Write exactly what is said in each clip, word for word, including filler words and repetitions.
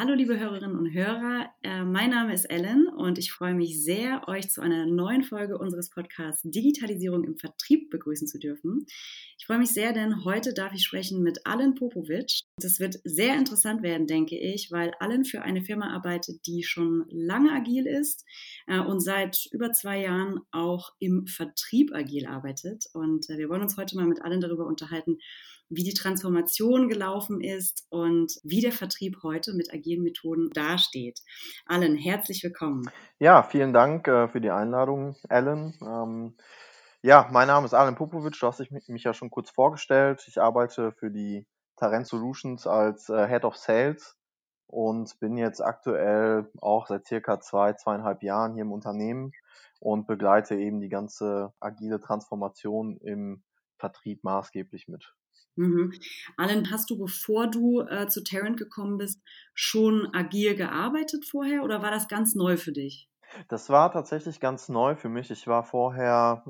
Hallo liebe Hörerinnen und Hörer, mein Name ist Ellen und ich freue mich sehr, euch zu einer neuen Folge unseres Podcasts Digitalisierung im Vertrieb begrüßen zu dürfen. Ich freue mich sehr, denn heute darf ich sprechen mit Alan Popovic. Das wird sehr interessant werden, denke ich, weil Alan für eine Firma arbeitet, die schon lange agil ist und seit über zwei Jahren auch im Vertrieb agil arbeitet. Und wir wollen uns heute mal mit Alan darüber unterhalten, wie die Transformation gelaufen ist und wie der Vertrieb heute mit agilen Methoden dasteht. Alan, herzlich willkommen. Ja, vielen Dank für die Einladung, Ellen. Ähm, ja, mein Name ist Alan Popovic, du hast mich ja schon kurz vorgestellt. Ich arbeite für die Tarent Solutions als äh, Head of Sales und bin jetzt aktuell auch seit circa zwei, zweieinhalb Jahren hier im Unternehmen und begleite eben die ganze agile Transformation im Vertrieb maßgeblich mit. Mhm. Alan, hast du, bevor du äh, zu Tarent gekommen bist, schon agil gearbeitet vorher oder war das ganz neu für dich? Das war tatsächlich ganz neu für mich. Ich war vorher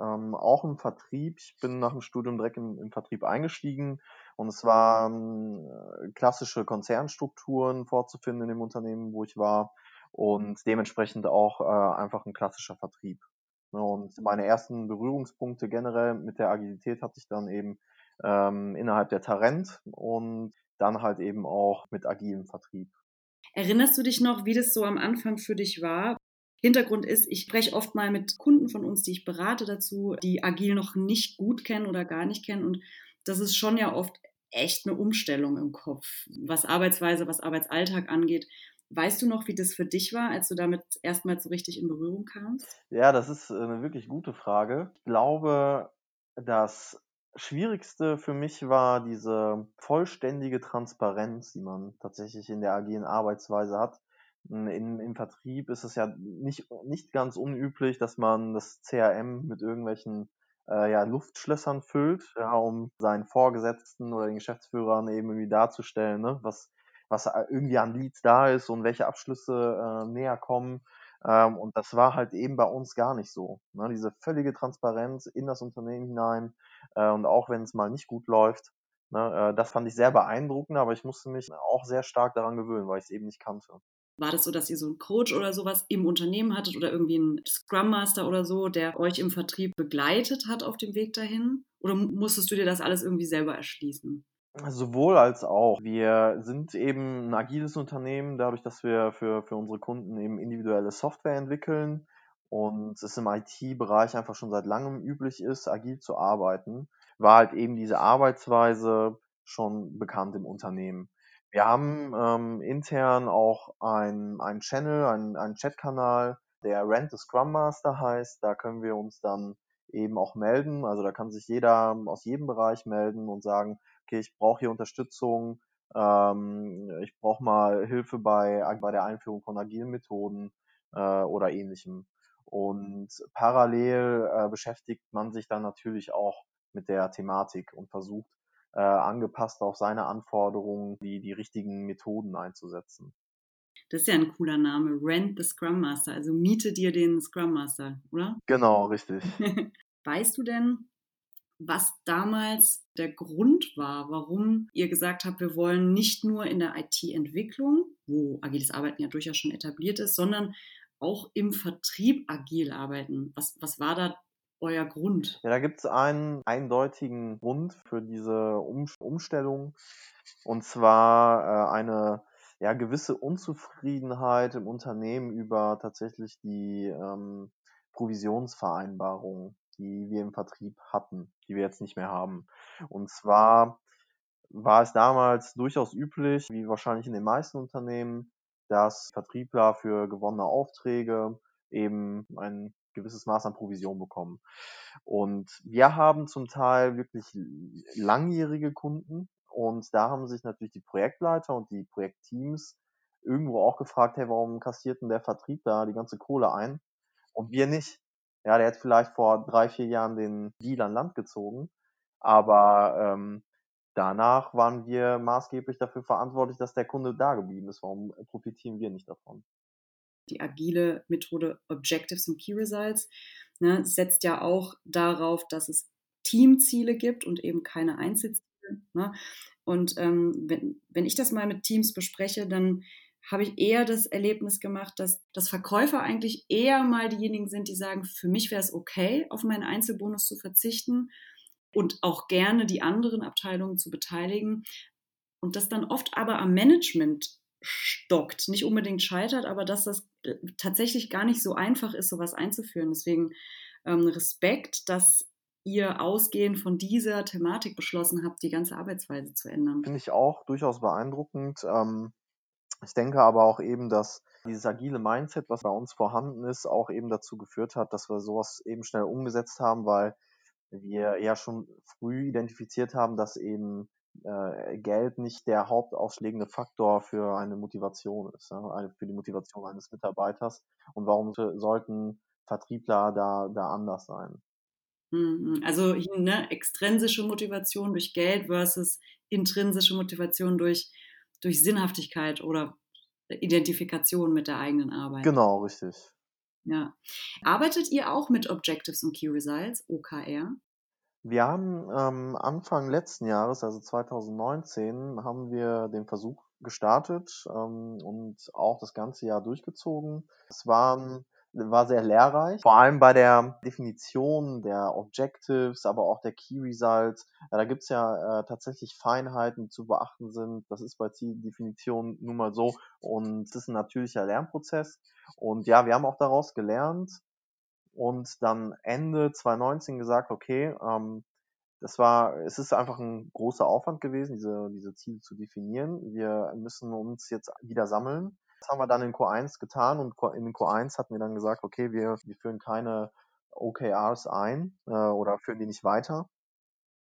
ähm, auch im Vertrieb. Ich bin nach dem Studium direkt im, im Vertrieb eingestiegen und es waren äh, klassische Konzernstrukturen vorzufinden in dem Unternehmen, wo ich war und dementsprechend auch äh, einfach ein klassischer Vertrieb. Und meine ersten Berührungspunkte generell mit der Agilität hatte ich dann eben Ähm, innerhalb der Tarent und dann halt eben auch mit agilem Vertrieb. Erinnerst du dich noch, wie das so am Anfang für dich war? Hintergrund ist, ich spreche oft mal mit Kunden von uns, die ich berate dazu, die agil noch nicht gut kennen oder gar nicht kennen und das ist schon ja oft echt eine Umstellung im Kopf, was Arbeitsweise, was Arbeitsalltag angeht. Weißt du noch, wie das für dich war, als du damit erstmals so richtig in Berührung kamst? Ja, das ist eine wirklich gute Frage. Ich glaube, dass Schwierigste für mich war diese vollständige Transparenz, die man tatsächlich in der agilen Arbeitsweise hat. In, Im Vertrieb ist es ja nicht, nicht ganz unüblich, dass man das C R M mit irgendwelchen äh, ja, Luftschlössern füllt, ja, um seinen Vorgesetzten oder den Geschäftsführern eben irgendwie darzustellen, ne, was, was irgendwie an Leads da ist und welche Abschlüsse äh, näher kommen. Ähm, und das war halt eben bei uns gar nicht so. Ne? Diese völlige Transparenz in das Unternehmen hinein äh, und auch wenn es mal nicht gut läuft, ne, äh, das fand ich sehr beeindruckend, aber ich musste mich auch sehr stark daran gewöhnen, weil ich es eben nicht kannte. War das so, dass ihr so einen Coach oder sowas im Unternehmen hattet oder irgendwie einen Scrum Master oder so, der euch im Vertrieb begleitet hat auf dem Weg dahin? Oder musstest du dir das alles irgendwie selber erschließen? Sowohl als auch. Wir sind eben ein agiles Unternehmen, dadurch, dass wir für, für unsere Kunden eben individuelle Software entwickeln und es im I T-Bereich einfach schon seit langem üblich ist, agil zu arbeiten, war halt eben diese Arbeitsweise schon bekannt im Unternehmen. Wir haben ähm, intern auch einen Channel, einen Chatkanal, der Rent the Scrum Master heißt. Da können wir uns dann eben auch melden. Also da kann sich jeder aus jedem Bereich melden und sagen, okay, ich brauche hier Unterstützung, ähm, ich brauche mal Hilfe bei, bei der Einführung von agilen Methoden äh, oder ähnlichem. Und parallel äh, beschäftigt man sich dann natürlich auch mit der Thematik und versucht, äh, angepasst auf seine Anforderungen, die, die richtigen Methoden einzusetzen. Das ist ja ein cooler Name, Rent the Scrum Master, also miete dir den Scrum Master, oder? Genau, richtig. Weißt du denn, was damals der Grund war, warum ihr gesagt habt, wir wollen nicht nur in der I T-Entwicklung, wo agiles Arbeiten ja durchaus schon etabliert ist, sondern auch im Vertrieb agil arbeiten. Was, was war da euer Grund? Ja, da gibt es einen eindeutigen Grund für diese um- Umstellung und zwar äh, eine ja, gewisse Unzufriedenheit im Unternehmen über tatsächlich die ähm, Provisionsvereinbarung, die wir im Vertrieb hatten, die wir jetzt nicht mehr haben. Und zwar war es damals durchaus üblich, wie wahrscheinlich in den meisten Unternehmen, dass Vertriebler für gewonnene Aufträge eben ein gewisses Maß an Provision bekommen. Und wir haben zum Teil wirklich langjährige Kunden und da haben sich natürlich die Projektleiter und die Projektteams irgendwo auch gefragt, hey, warum kassiert denn der Vertrieb da die ganze Kohle ein und wir nicht? Ja, der hat vielleicht vor drei, vier Jahren den Deal an Land gezogen, aber ähm, danach waren wir maßgeblich dafür verantwortlich, dass der Kunde da geblieben ist. Warum profitieren wir nicht davon? Die agile Methode Objectives und Key Results, ne, setzt ja auch darauf, dass es Teamziele gibt und eben keine Einzelziele. Ne? Und ähm, wenn, wenn ich das mal mit Teams bespreche, dann habe ich eher das Erlebnis gemacht, dass, dass Verkäufer eigentlich eher mal diejenigen sind, die sagen, für mich wäre es okay, auf meinen Einzelbonus zu verzichten und auch gerne die anderen Abteilungen zu beteiligen. Und das dann oft aber am Management stockt, nicht unbedingt scheitert, aber dass das tatsächlich gar nicht so einfach ist, sowas einzuführen. Deswegen ähm, Respekt, dass ihr ausgehend von dieser Thematik beschlossen habt, die ganze Arbeitsweise zu ändern. Finde ich auch durchaus beeindruckend. Ähm Ich denke aber auch eben, dass dieses agile Mindset, was bei uns vorhanden ist, auch eben dazu geführt hat, dass wir sowas eben schnell umgesetzt haben, weil wir ja schon früh identifiziert haben, dass eben äh, Geld nicht der hauptausschlaggebende Faktor für eine Motivation ist, ja, für die Motivation eines Mitarbeiters. Und warum sollten Vertriebler da, da anders sein? Also ne, extrinsische Motivation durch Geld versus intrinsische Motivation durch durch Sinnhaftigkeit oder Identifikation mit der eigenen Arbeit. Genau, richtig. Ja. Arbeitet ihr auch mit Objectives und Key Results, O K R? Wir haben ähm, Anfang letzten Jahres, also zwanzig neunzehn, haben wir den Versuch gestartet ähm, und auch das ganze Jahr durchgezogen. Es waren war sehr lehrreich, vor allem bei der Definition der Objectives, aber auch der Key Results. Ja, da gibt's ja äh, tatsächlich Feinheiten, die zu beachten sind. Das ist bei Zieldefinitionen nun mal so und es ist ein natürlicher Lernprozess. Und ja, wir haben auch daraus gelernt und dann Ende zwanzig neunzehn gesagt, okay, ähm, das war, es ist einfach ein großer Aufwand gewesen, diese, diese Ziele zu definieren. Wir müssen uns jetzt wieder sammeln. Das haben wir dann in Q eins getan und in Q eins hatten wir dann gesagt, okay, wir, wir führen keine O K Rs ein äh, oder führen die nicht weiter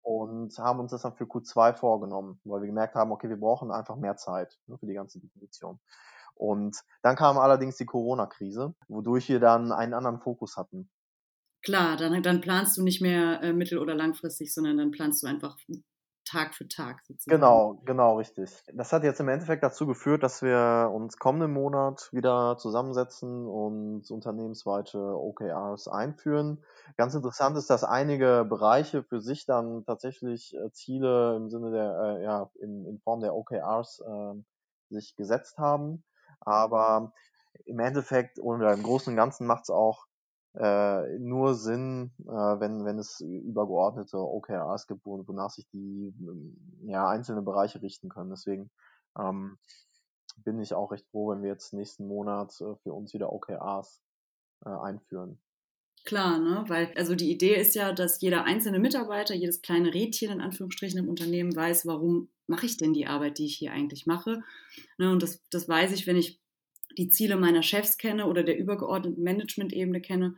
und haben uns das dann für Q zwei vorgenommen, weil wir gemerkt haben, okay, wir brauchen einfach mehr Zeit, ne, für die ganze Definition. Und dann kam allerdings die Corona-Krise, wodurch wir dann einen anderen Fokus hatten. Klar, dann, dann planst du nicht mehr äh, mittel- oder langfristig, sondern dann planst du einfach Tag für Tag sozusagen. Genau, genau, richtig. Das hat jetzt im Endeffekt dazu geführt, dass wir uns kommenden Monat wieder zusammensetzen und unternehmensweite O K Rs einführen. Ganz interessant ist, dass einige Bereiche für sich dann tatsächlich äh, Ziele im Sinne der, äh, ja, in, in Form der O K Rs äh, sich gesetzt haben. Aber im Endeffekt oder im Großen und Ganzen macht es auch Äh, nur Sinn, äh, wenn wenn es übergeordnete O K Rs gibt, wonach sich die ja, einzelnen Bereiche richten können. Deswegen ähm, bin ich auch recht froh, wenn wir jetzt nächsten Monat äh, für uns wieder O K Rs äh, einführen. Klar, ne? Weil also die Idee ist ja, dass jeder einzelne Mitarbeiter, jedes kleine Rädchen in Anführungsstrichen im Unternehmen weiß, warum mache ich denn die Arbeit, die ich hier eigentlich mache. Ne? Und das, das weiß ich, wenn ich die Ziele meiner Chefs kenne oder der übergeordneten Management-Ebene kenne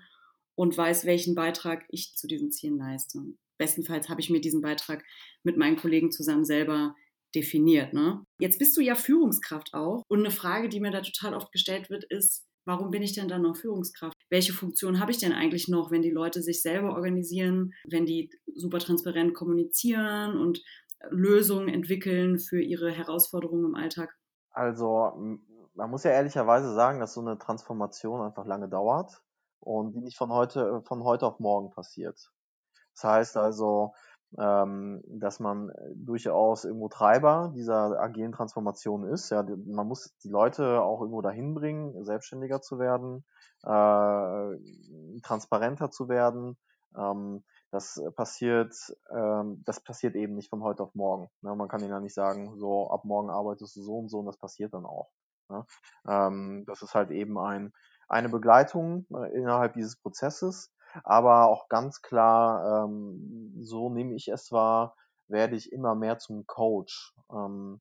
und weiß, welchen Beitrag ich zu diesen Zielen leiste. Bestenfalls habe ich mir diesen Beitrag mit meinen Kollegen zusammen selber definiert. Ne? Jetzt bist du ja Führungskraft auch und eine Frage, die mir da total oft gestellt wird, ist, warum bin ich denn dann noch Führungskraft? Welche Funktion habe ich denn eigentlich noch, wenn die Leute sich selber organisieren, wenn die super transparent kommunizieren und Lösungen entwickeln für ihre Herausforderungen im Alltag? Also man muss ja ehrlicherweise sagen, dass so eine Transformation einfach lange dauert und die nicht von heute von heute auf morgen passiert. Das heißt also, ähm, dass man durchaus irgendwo Treiber dieser agilen Transformation ist. Ja, man muss die Leute auch irgendwo dahin bringen, selbstständiger zu werden, äh, transparenter zu werden. Ähm, das passiert, ähm, das passiert eben nicht von heute auf morgen. Ne? Man kann ihnen ja nicht sagen, so ab morgen arbeitest du so und so und das passiert dann auch. Ja, ähm, das ist halt eben ein, eine Begleitung äh, innerhalb dieses Prozesses, aber auch ganz klar, ähm, so nehme ich es wahr, werde ich immer mehr zum Coach. Ähm,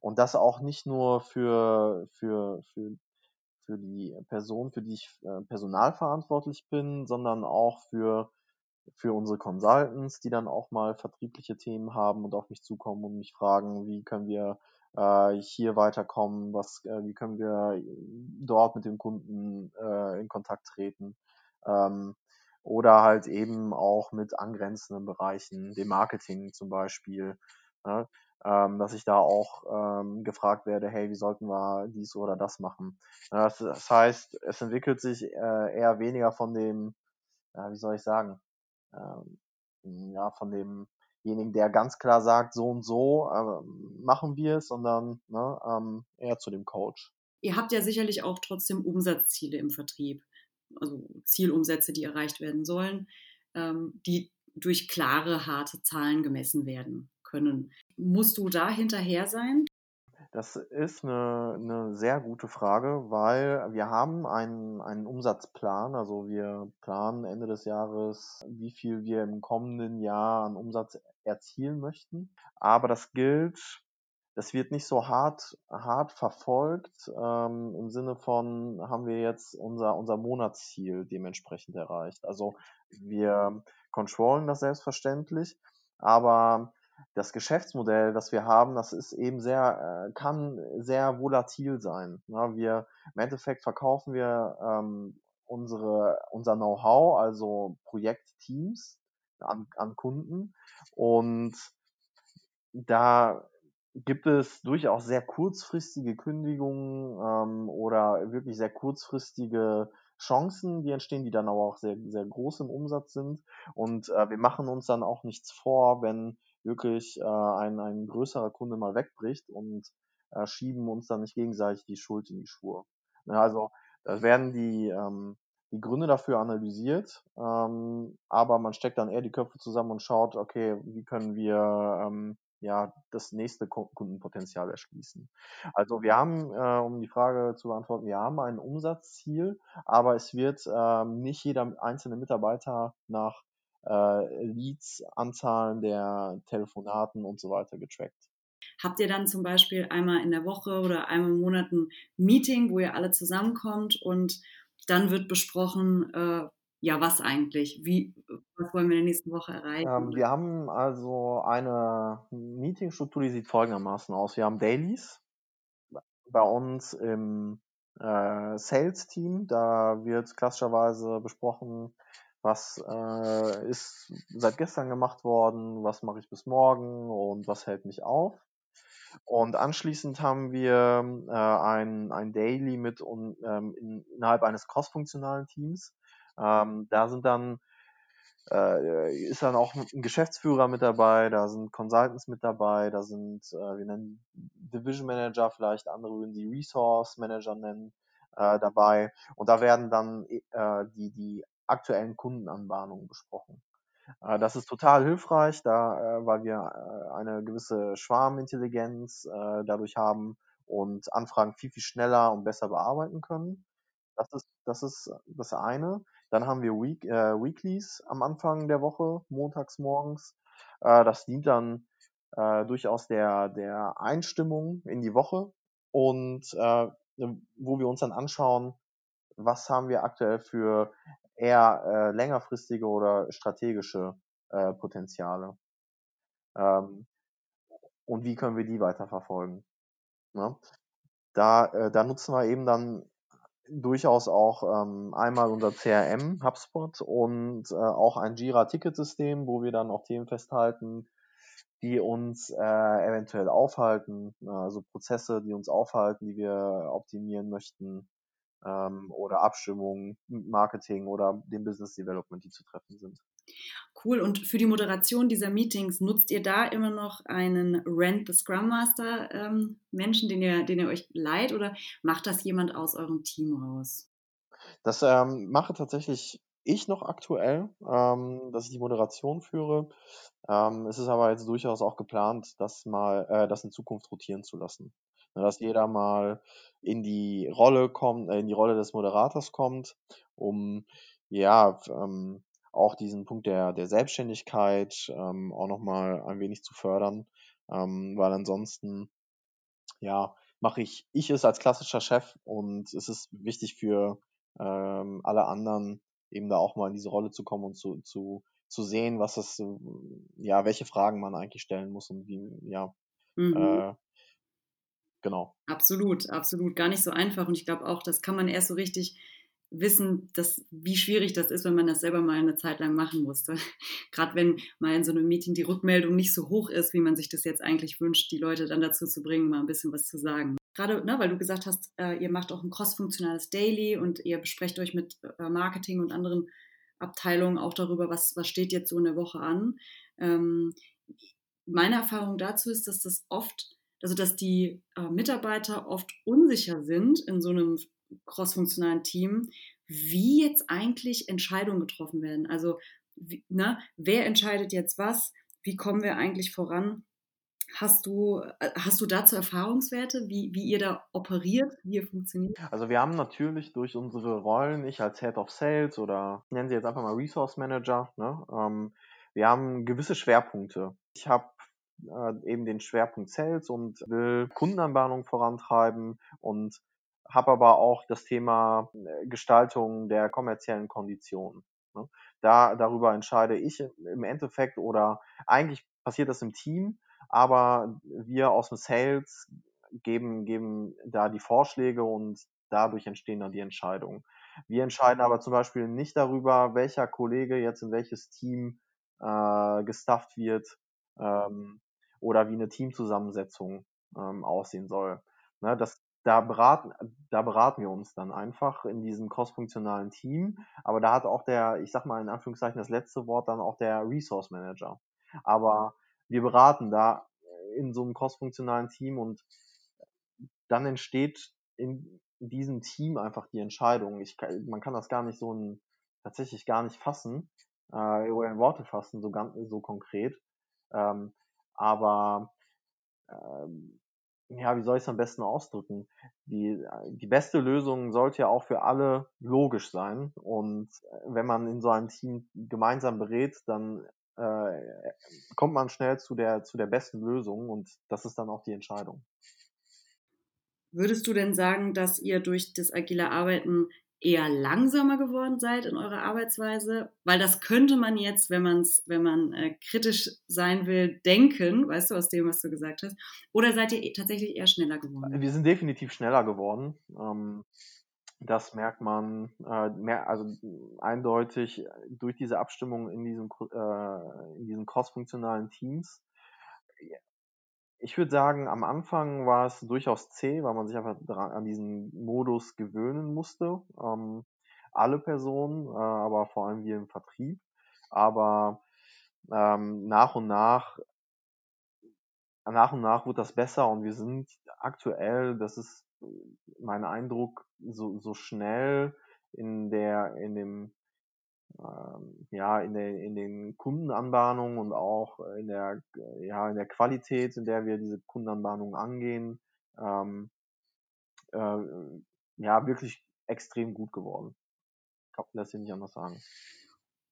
und das auch nicht nur für, für, für, für die Person, für die ich äh, personalverantwortlich bin, sondern auch für, für unsere Consultants, die dann auch mal vertriebliche Themen haben und auf mich zukommen und mich fragen, wie können wir hier weiterkommen, was, wie können wir dort mit dem Kunden äh, in Kontakt treten, ähm, oder halt eben auch mit angrenzenden Bereichen, dem Marketing zum Beispiel, ne? ähm, dass ich da auch ähm, gefragt werde, hey, wie sollten wir dies oder das machen. Das, das heißt, es entwickelt sich äh, eher weniger von dem, äh, wie soll ich sagen, ähm, ja, von dem denjenigen, der ganz klar sagt, so und so äh, machen wir es, sondern ne, ähm, eher zu dem Coach. Ihr habt ja sicherlich auch trotzdem Umsatzziele im Vertrieb, also Zielumsätze, die erreicht werden sollen, ähm, die durch klare, harte Zahlen gemessen werden können. Musst du da hinterher sein? Das ist eine, eine sehr gute Frage, weil wir haben einen, einen Umsatzplan. Also wir planen Ende des Jahres, wie viel wir im kommenden Jahr an Umsatz erzielen möchten. Aber das gilt, das wird nicht so hart, hart verfolgt, ähm, im Sinne von, haben wir jetzt unser, unser Monatsziel dementsprechend erreicht. Also wir controllen das selbstverständlich, aber das Geschäftsmodell, das wir haben, das ist eben sehr, kann sehr volatil sein. Wir, im Endeffekt verkaufen wir ähm, unsere, unser Know-how, also Projektteams an, an Kunden. Und da gibt es durchaus sehr kurzfristige Kündigungen ähm, oder wirklich sehr kurzfristige Chancen, die entstehen, die dann aber auch sehr, sehr groß im Umsatz sind. Und äh, wir machen uns dann auch nichts vor, wenn wirklich äh, ein, ein größerer Kunde mal wegbricht, und äh, schieben uns dann nicht gegenseitig die Schuld in die Schuhe. Ja, also da werden die, ähm, die Gründe dafür analysiert, ähm, aber man steckt dann eher die Köpfe zusammen und schaut, okay, wie können wir ähm, ja das nächste Kundenpotenzial erschließen. Also wir haben, äh, um die Frage zu beantworten, wir haben ein Umsatzziel, aber es wird äh, nicht jeder einzelne Mitarbeiter nach Leads, Anzahlen der Telefonaten und so weiter getrackt. Habt ihr dann zum Beispiel einmal in der Woche oder einmal im Monat ein Meeting, wo ihr alle zusammenkommt und dann wird besprochen, äh, ja, was eigentlich, wie, was wollen wir in der nächsten Woche erreichen? Ähm, wir haben also eine Meetingstruktur, die sieht folgendermaßen aus. Wir haben Dailies bei uns im äh, Sales-Team, da wird klassischerweise besprochen, was äh, ist seit gestern gemacht worden, was mache ich bis morgen und was hält mich auf. Und anschließend haben wir äh, ein, ein Daily mit um, ähm, in, innerhalb eines crossfunktionalen Teams. Ähm, da sind dann, äh, ist dann auch ein Geschäftsführer mit dabei, da sind Consultants mit dabei, da sind, äh, wir nennen Division Manager, vielleicht andere würden die Resource Manager nennen, äh, dabei. Und da werden dann äh, die, die aktuellen Kundenanbahnungen besprochen. Das ist total hilfreich, da, weil wir eine gewisse Schwarmintelligenz dadurch haben und Anfragen viel, viel schneller und besser bearbeiten können. Das ist das, ist das eine. Dann haben wir Week, äh, Weeklies am Anfang der Woche, montags morgens. Das dient dann äh, durchaus der, der Einstimmung in die Woche und äh, wo wir uns dann anschauen, was haben wir aktuell für eher äh, längerfristige oder strategische äh, Potenziale. Ähm, und wie können wir die weiterverfolgen? Ne? Da, äh, da nutzen wir eben dann durchaus auch ähm, einmal unser C R M, HubSpot, und äh, auch ein Jira-Ticketsystem, wo wir dann auch Themen festhalten, die uns äh, eventuell aufhalten, also Prozesse, die uns aufhalten, die wir optimieren möchten, oder Abstimmungen, Marketing oder dem Business Development, die zu treffen sind. Cool. Und für die Moderation dieser Meetings nutzt ihr da immer noch einen Rent the Scrum Master ähm, Menschen, den ihr, den ihr euch leiht, oder macht das jemand aus eurem Team raus? Das ähm, mache tatsächlich ich noch aktuell, ähm, dass ich die Moderation führe. Ähm, es ist aber jetzt durchaus auch geplant, das mal, äh, das in Zukunft rotieren zu lassen. Dass jeder mal in die Rolle kommt, in die Rolle des Moderators kommt, um ja ähm, auch diesen Punkt der, der Selbstständigkeit ähm, auch nochmal ein wenig zu fördern, ähm, weil ansonsten ja mache ich ich es als klassischer Chef, und es ist wichtig für ähm, alle anderen eben da auch mal in diese Rolle zu kommen und zu zu zu sehen, was es ja welche Fragen man eigentlich stellen muss und wie ja mhm. äh, Genau. Absolut, absolut. Gar nicht so einfach. Und ich glaube auch, das kann man erst so richtig wissen, dass, wie schwierig das ist, wenn man das selber mal eine Zeit lang machen musste. Gerade wenn mal in so einem Meeting die Rückmeldung nicht so hoch ist, wie man sich das jetzt eigentlich wünscht, die Leute dann dazu zu bringen, mal ein bisschen was zu sagen. Gerade, ne, weil du gesagt hast, äh, ihr macht auch ein crossfunktionales Daily und ihr besprecht euch mit äh, Marketing und anderen Abteilungen auch darüber, was, was steht jetzt so in der Woche an. Ähm, meine Erfahrung dazu ist, dass das oft, also dass die äh, Mitarbeiter oft unsicher sind in so einem crossfunktionalen Team, wie jetzt eigentlich Entscheidungen getroffen werden. Also wie, ne, wer entscheidet jetzt was? Wie kommen wir eigentlich voran? Hast du, hast du dazu Erfahrungswerte, wie, wie ihr da operiert, wie ihr funktioniert? Also wir haben natürlich durch unsere Rollen, ich als Head of Sales oder nennen sie jetzt einfach mal Resource Manager, ne, ähm, wir haben gewisse Schwerpunkte. Ich habe äh, eben den Schwerpunkt Sales und will Kundenanbahnung vorantreiben und habe aber auch das Thema Gestaltung der kommerziellen Konditionen. Ne? Da, darüber entscheide ich im Endeffekt, oder eigentlich passiert das im Team, aber wir aus dem Sales geben, geben da die Vorschläge und dadurch entstehen dann die Entscheidungen. Wir entscheiden aber zum Beispiel nicht darüber, welcher Kollege jetzt in welches Team äh, gestafft wird ähm, oder wie eine Teamzusammensetzung ähm, aussehen soll. Ne, das Da beraten, da beraten wir uns dann einfach in diesem crossfunktionalen Team. Aber da hat auch der, ich sag mal in Anführungszeichen, das letzte Wort dann auch der Resource Manager. Aber wir beraten da in so einem crossfunktionalen Team und dann entsteht in diesem Team einfach die Entscheidung. Ich, man kann das gar nicht so ein, tatsächlich gar nicht fassen, äh, oder in Worte fassen, so ganz, so konkret. Ähm, aber, ähm, ja, wie soll ich es am besten ausdrücken? Die, die beste Lösung sollte ja auch für alle logisch sein. Und wenn man in so einem Team gemeinsam berät, dann äh, kommt man schnell zu der, zu der besten Lösung. Und das ist dann auch die Entscheidung. Würdest du denn sagen, dass ihr durch das agile Arbeiten eher langsamer geworden seid in eurer Arbeitsweise? Weil das könnte man jetzt, wenn man's, wenn man äh, kritisch sein will, denken, weißt du, aus dem, was du gesagt hast. Oder seid ihr tatsächlich eher schneller geworden? Wir sind definitiv schneller geworden. Ähm, das merkt man äh, mehr, also eindeutig durch diese Abstimmung in, diesem, äh, in diesen crossfunktionalen Teams. Ich würde sagen, am Anfang war es durchaus zäh, weil man sich einfach dran, an diesen Modus gewöhnen musste. Ähm, alle Personen, äh, aber vor allem wir im Vertrieb. Aber ähm, nach und nach, nach und nach wird das besser und wir sind aktuell, das ist mein Eindruck, so, so schnell in der, in dem, ja, in, der, in den Kundenanbahnungen und auch in der, ja, in der Qualität, in der wir diese Kundenanbahnungen angehen, ähm, äh, ja, wirklich extrem gut geworden. Ich kann das hier nicht anders sagen.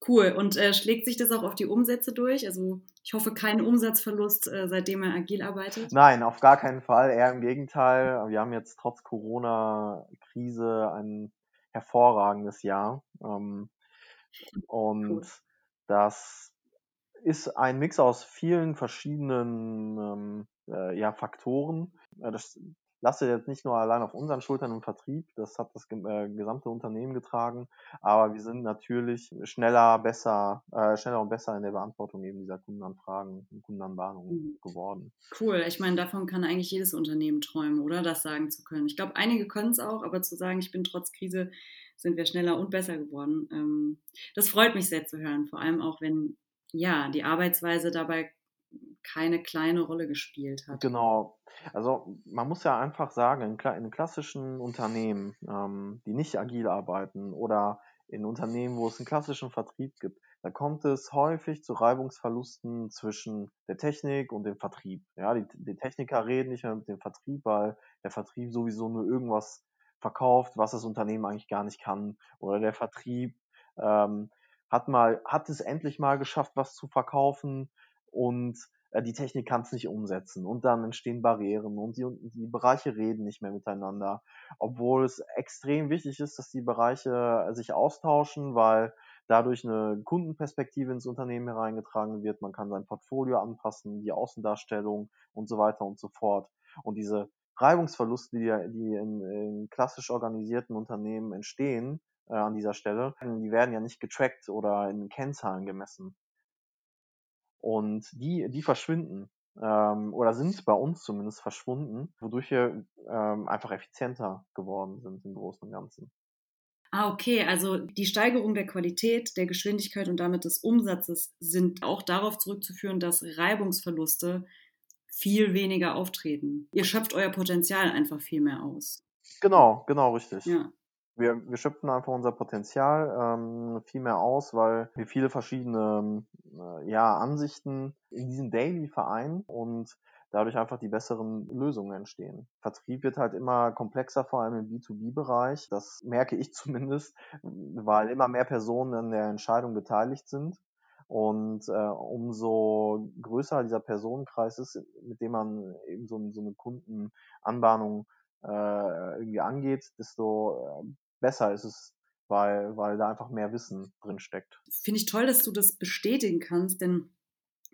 Cool. Und äh, schlägt sich das auch auf die Umsätze durch? Also ich hoffe, kein Umsatzverlust, äh, seitdem er agil arbeitet? Nein, auf gar keinen Fall. Eher im Gegenteil. Wir haben jetzt trotz Corona-Krise ein hervorragendes Jahr. Ähm, Und cool. Das ist ein Mix aus vielen verschiedenen ähm, äh, ja, Faktoren. Das lastet jetzt nicht nur allein auf unseren Schultern im Vertrieb, das hat das äh, gesamte Unternehmen getragen, aber wir sind natürlich schneller, besser, äh, schneller und besser in der Beantwortung eben dieser Kundenanfragen und Kundenanbahnungen mhm. geworden. Cool, ich meine, davon kann eigentlich jedes Unternehmen träumen, oder? Das sagen zu können. Ich glaube, einige können es auch, aber zu sagen, ich bin trotz Krise, sind wir schneller und besser geworden. Das freut mich sehr zu hören, vor allem auch, wenn ja die Arbeitsweise dabei keine kleine Rolle gespielt hat. Genau, also man muss ja einfach sagen, in klassischen Unternehmen, die nicht agil arbeiten oder in Unternehmen, wo es einen klassischen Vertrieb gibt, da kommt es häufig zu Reibungsverlusten zwischen der Technik und dem Vertrieb. Ja, die, die Techniker reden nicht mehr mit dem Vertrieb, weil der Vertrieb sowieso nur irgendwas verkauft, was das Unternehmen eigentlich gar nicht kann, oder der Vertrieb ähm, hat mal hat es endlich mal geschafft, was zu verkaufen und äh, die Technik kann es nicht umsetzen und dann entstehen Barrieren und die, die Bereiche reden nicht mehr miteinander, obwohl es extrem wichtig ist, dass die Bereiche sich austauschen, weil dadurch eine Kundenperspektive ins Unternehmen hereingetragen wird, man kann sein Portfolio anpassen, die Außendarstellung und so weiter und so fort, und diese Reibungsverluste, die, die in, in klassisch organisierten Unternehmen entstehen, äh, an dieser Stelle, die werden ja nicht getrackt oder in Kennzahlen gemessen. Und die, die verschwinden ähm, oder sind bei uns zumindest verschwunden, wodurch wir ähm, einfach effizienter geworden sind im Großen und Ganzen. Ah, okay. Also die Steigerung der Qualität, der Geschwindigkeit und damit des Umsatzes sind auch darauf zurückzuführen, dass Reibungsverluste viel weniger auftreten. Ihr schöpft euer Potenzial einfach viel mehr aus. Genau, genau, richtig. Ja. Wir, wir schöpfen einfach unser Potenzial ähm, viel mehr aus, weil wir viele verschiedene äh, ja, Ansichten in diesem Daily vereinen und dadurch einfach die besseren Lösungen entstehen. Vertrieb wird halt immer komplexer, vor allem im B zwei B Bereich. Das merke ich zumindest, weil immer mehr Personen an der Entscheidung beteiligt sind. Und äh, umso größer dieser Personenkreis ist, mit dem man eben so, so eine Kundenanbahnung äh, irgendwie angeht, desto besser ist es, weil, weil da einfach mehr Wissen drin steckt. Finde ich toll, dass du das bestätigen kannst, denn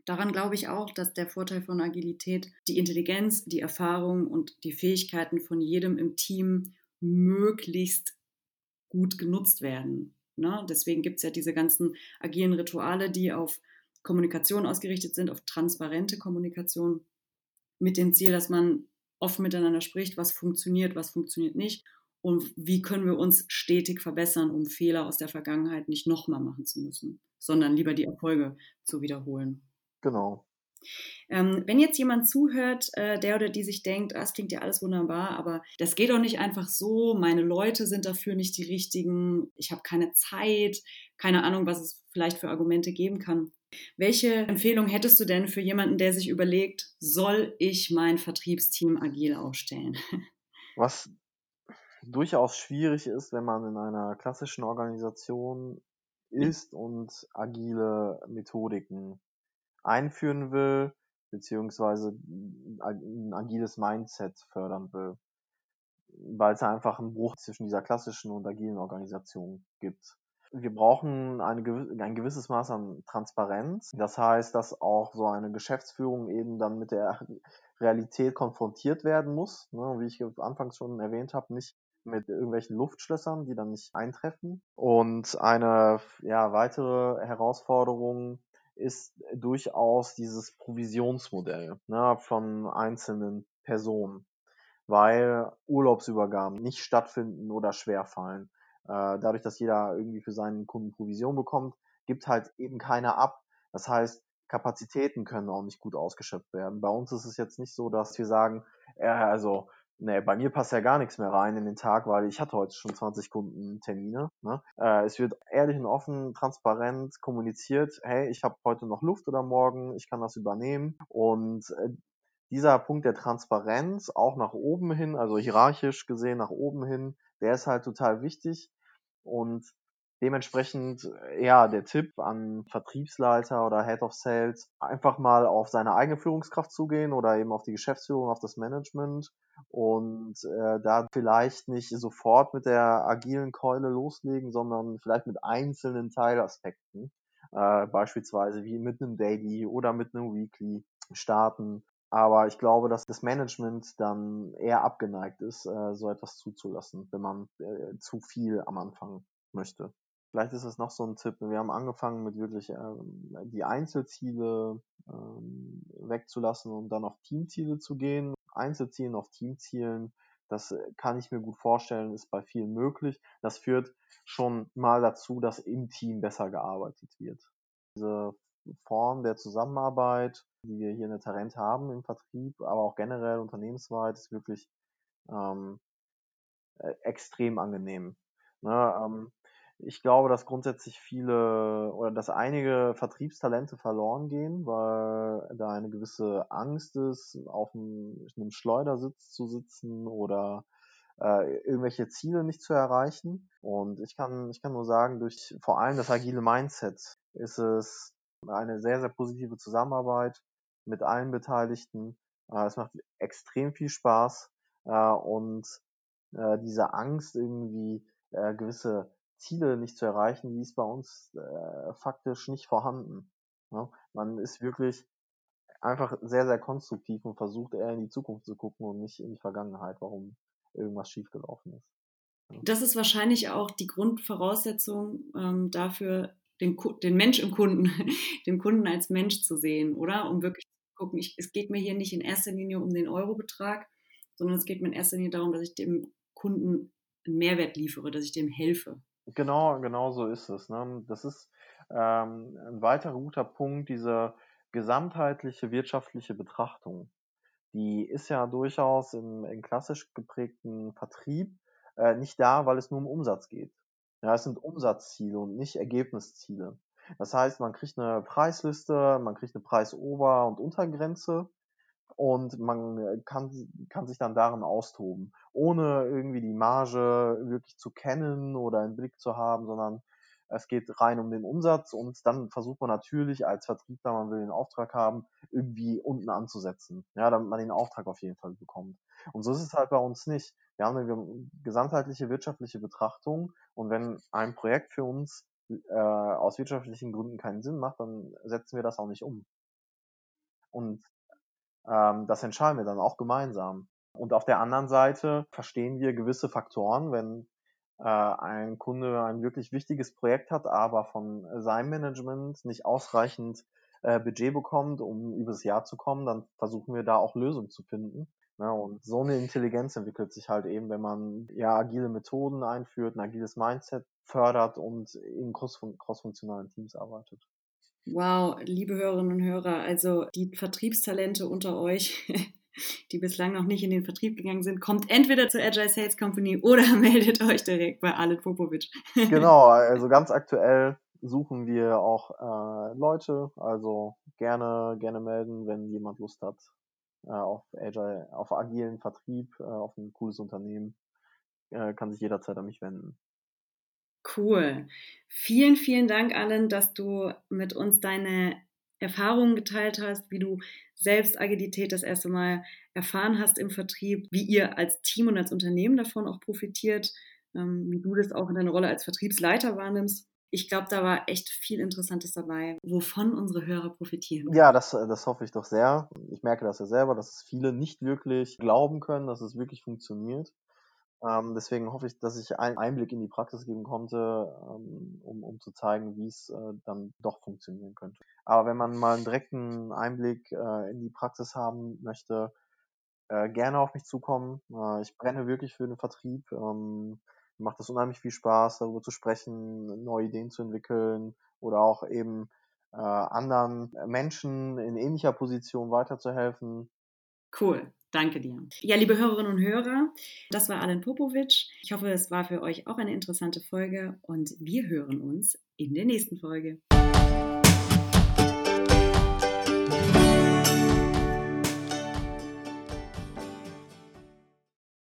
daran glaube ich auch, dass der Vorteil von Agilität die Intelligenz, die Erfahrung und die Fähigkeiten von jedem im Team möglichst gut genutzt werden. Ne? Deswegen gibt es ja diese ganzen agilen Rituale, die auf Kommunikation ausgerichtet sind, auf transparente Kommunikation mit dem Ziel, dass man offen miteinander spricht, was funktioniert, was funktioniert nicht und wie können wir uns stetig verbessern, um Fehler aus der Vergangenheit nicht nochmal machen zu müssen, sondern lieber die Erfolge zu wiederholen. Genau. Ähm, wenn jetzt jemand zuhört, äh, der oder die sich denkt, ah, das klingt ja alles wunderbar, aber das geht doch nicht einfach so, meine Leute sind dafür nicht die richtigen, ich habe keine Zeit, keine Ahnung, was es vielleicht für Argumente geben kann. Welche Empfehlung hättest du denn für jemanden, der sich überlegt, soll ich mein Vertriebsteam agil aufstellen? Was durchaus schwierig ist, wenn man in einer klassischen Organisation ist und agile Methodiken einführen will, beziehungsweise ein agiles Mindset fördern will, weil es einfach einen Bruch zwischen dieser klassischen und agilen Organisation gibt. Wir brauchen eine, ein gewisses Maß an Transparenz. Das heißt, dass auch so eine Geschäftsführung eben dann mit der Realität konfrontiert werden muss, ne, wie ich anfangs schon erwähnt habe, nicht mit irgendwelchen Luftschlössern, die dann nicht eintreffen. Und eine ja, weitere Herausforderung ist durchaus dieses Provisionsmodell, ne, von einzelnen Personen, weil Urlaubsübergaben nicht stattfinden oder schwerfallen. Äh, dadurch, dass jeder irgendwie für seinen Kunden Provision bekommt, gibt halt eben keiner ab. Das heißt, Kapazitäten können auch nicht gut ausgeschöpft werden. Bei uns ist es jetzt nicht so, dass wir sagen, äh, also nee, bei mir passt ja gar nichts mehr rein in den Tag, weil ich hatte heute schon zwanzig Kundentermine. Ne? Äh, es wird ehrlich und offen, transparent kommuniziert, hey, ich habe heute noch Luft oder morgen, ich kann das übernehmen. Und äh, dieser Punkt der Transparenz, auch nach oben hin, also hierarchisch gesehen nach oben hin, der ist halt total wichtig. Und dementsprechend, ja, der Tipp an Vertriebsleiter oder Head of Sales, einfach mal auf seine eigene Führungskraft zugehen oder eben auf die Geschäftsführung, auf das Management. Und äh, da vielleicht nicht sofort mit der agilen Keule loslegen, sondern vielleicht mit einzelnen Teilaspekten, äh, beispielsweise wie mit einem Daily oder mit einem Weekly starten. Aber ich glaube, dass das Management dann eher abgeneigt ist, äh, so etwas zuzulassen, wenn man äh, zu viel am Anfang möchte. Vielleicht ist es noch so ein Tipp, wir haben angefangen mit wirklich äh, die Einzelziele äh, wegzulassen und dann auf Teamziele zu gehen. Einzelzielen auf Teamzielen, das kann ich mir gut vorstellen, ist bei vielen möglich. Das führt schon mal dazu, dass im Team besser gearbeitet wird. Diese Form der Zusammenarbeit, die wir hier in der Tarent haben im Vertrieb, aber auch generell unternehmensweit, ist wirklich ähm, extrem angenehm. Ne, ähm, ich glaube, dass grundsätzlich viele oder dass einige Vertriebstalente verloren gehen, weil da eine gewisse Angst ist, auf einem Schleudersitz zu sitzen oder äh, irgendwelche Ziele nicht zu erreichen. Und ich kann, ich kann nur sagen, durch vor allem das agile Mindset ist es eine sehr, sehr positive Zusammenarbeit mit allen Beteiligten. Äh, es macht extrem viel Spaß äh, und äh, diese Angst irgendwie äh, gewisse Ziele nicht zu erreichen, die ist bei uns äh, faktisch nicht vorhanden. Ne? Man ist wirklich einfach sehr, sehr konstruktiv und versucht eher in die Zukunft zu gucken und nicht in die Vergangenheit, warum irgendwas schiefgelaufen ist. Ne? Das ist wahrscheinlich auch die Grundvoraussetzung ähm, dafür, den, den Mensch im Kunden, den Kunden als Mensch zu sehen, oder? Um wirklich zu gucken, ich, es geht mir hier nicht in erster Linie um den Eurobetrag, sondern es geht mir in erster Linie darum, dass ich dem Kunden einen Mehrwert liefere, dass ich dem helfe. Genau, genau so ist es. Ne? Das ist ähm, ein weiterer guter Punkt, diese gesamtheitliche wirtschaftliche Betrachtung. Die ist ja durchaus im, im klassisch geprägten Vertrieb äh, nicht da, weil es nur um Umsatz geht. Ja, es sind Umsatzziele und nicht Ergebnisziele. Das heißt, man kriegt eine Preisliste, man kriegt eine Preisober- und Untergrenze und man kann, kann sich dann darin austoben, ohne irgendwie die Marge wirklich zu kennen oder im Blick zu haben, sondern es geht rein um den Umsatz und dann versucht man natürlich als Vertriebler, man will den Auftrag haben, irgendwie unten anzusetzen, ja, damit man den Auftrag auf jeden Fall bekommt. Und so ist es halt bei uns nicht. Wir haben eine gesamtheitliche wirtschaftliche Betrachtung und wenn ein Projekt für uns äh, aus wirtschaftlichen Gründen keinen Sinn macht, dann setzen wir das auch nicht um. Und ähm, das entscheiden wir dann auch gemeinsam. Und auf der anderen Seite verstehen wir gewisse Faktoren, wenn ein Kunde ein wirklich wichtiges Projekt hat, aber von seinem Management nicht ausreichend äh, Budget bekommt, um übers Jahr zu kommen, dann versuchen wir da auch Lösungen zu finden. Ja, und so eine Intelligenz entwickelt sich halt eben, wenn man ja agile Methoden einführt, ein agiles Mindset fördert und in crossfunktionalen Teams arbeitet. Wow, liebe Hörerinnen und Hörer, also die Vertriebstalente unter euch, die bislang noch nicht in den Vertrieb gegangen sind, kommt entweder zur Agile Sales Company oder meldet euch direkt bei Alan Popovic. Genau, also ganz aktuell suchen wir auch äh, Leute, also gerne, gerne melden, wenn jemand Lust hat äh, auf Agile, auf agilen Vertrieb, äh, auf ein cooles Unternehmen, äh, kann sich jederzeit an mich wenden. Cool. Vielen, vielen Dank, Alan, dass du mit uns deine Erfahrungen geteilt hast, wie du selbst Agilität das erste Mal erfahren hast im Vertrieb, wie ihr als Team und als Unternehmen davon auch profitiert, wie du das auch in deiner Rolle als Vertriebsleiter wahrnimmst. Ich glaube, da war echt viel Interessantes dabei, wovon unsere Hörer profitieren. Ja, das, das hoffe ich doch sehr. Ich merke das ja selber, dass es viele nicht wirklich glauben können, dass es wirklich funktioniert. Deswegen hoffe ich, dass ich einen Einblick in die Praxis geben konnte, um, um zu zeigen, wie es dann doch funktionieren könnte. Aber wenn man mal einen direkten Einblick in die Praxis haben möchte, gerne auf mich zukommen. Ich brenne wirklich für den Vertrieb. Mir macht es unheimlich viel Spaß, darüber zu sprechen, neue Ideen zu entwickeln oder auch eben anderen Menschen in ähnlicher Position weiterzuhelfen. Cool. Danke dir. Ja, liebe Hörerinnen und Hörer, das war Alan Popovic. Ich hoffe, es war für euch auch eine interessante Folge und wir hören uns in der nächsten Folge.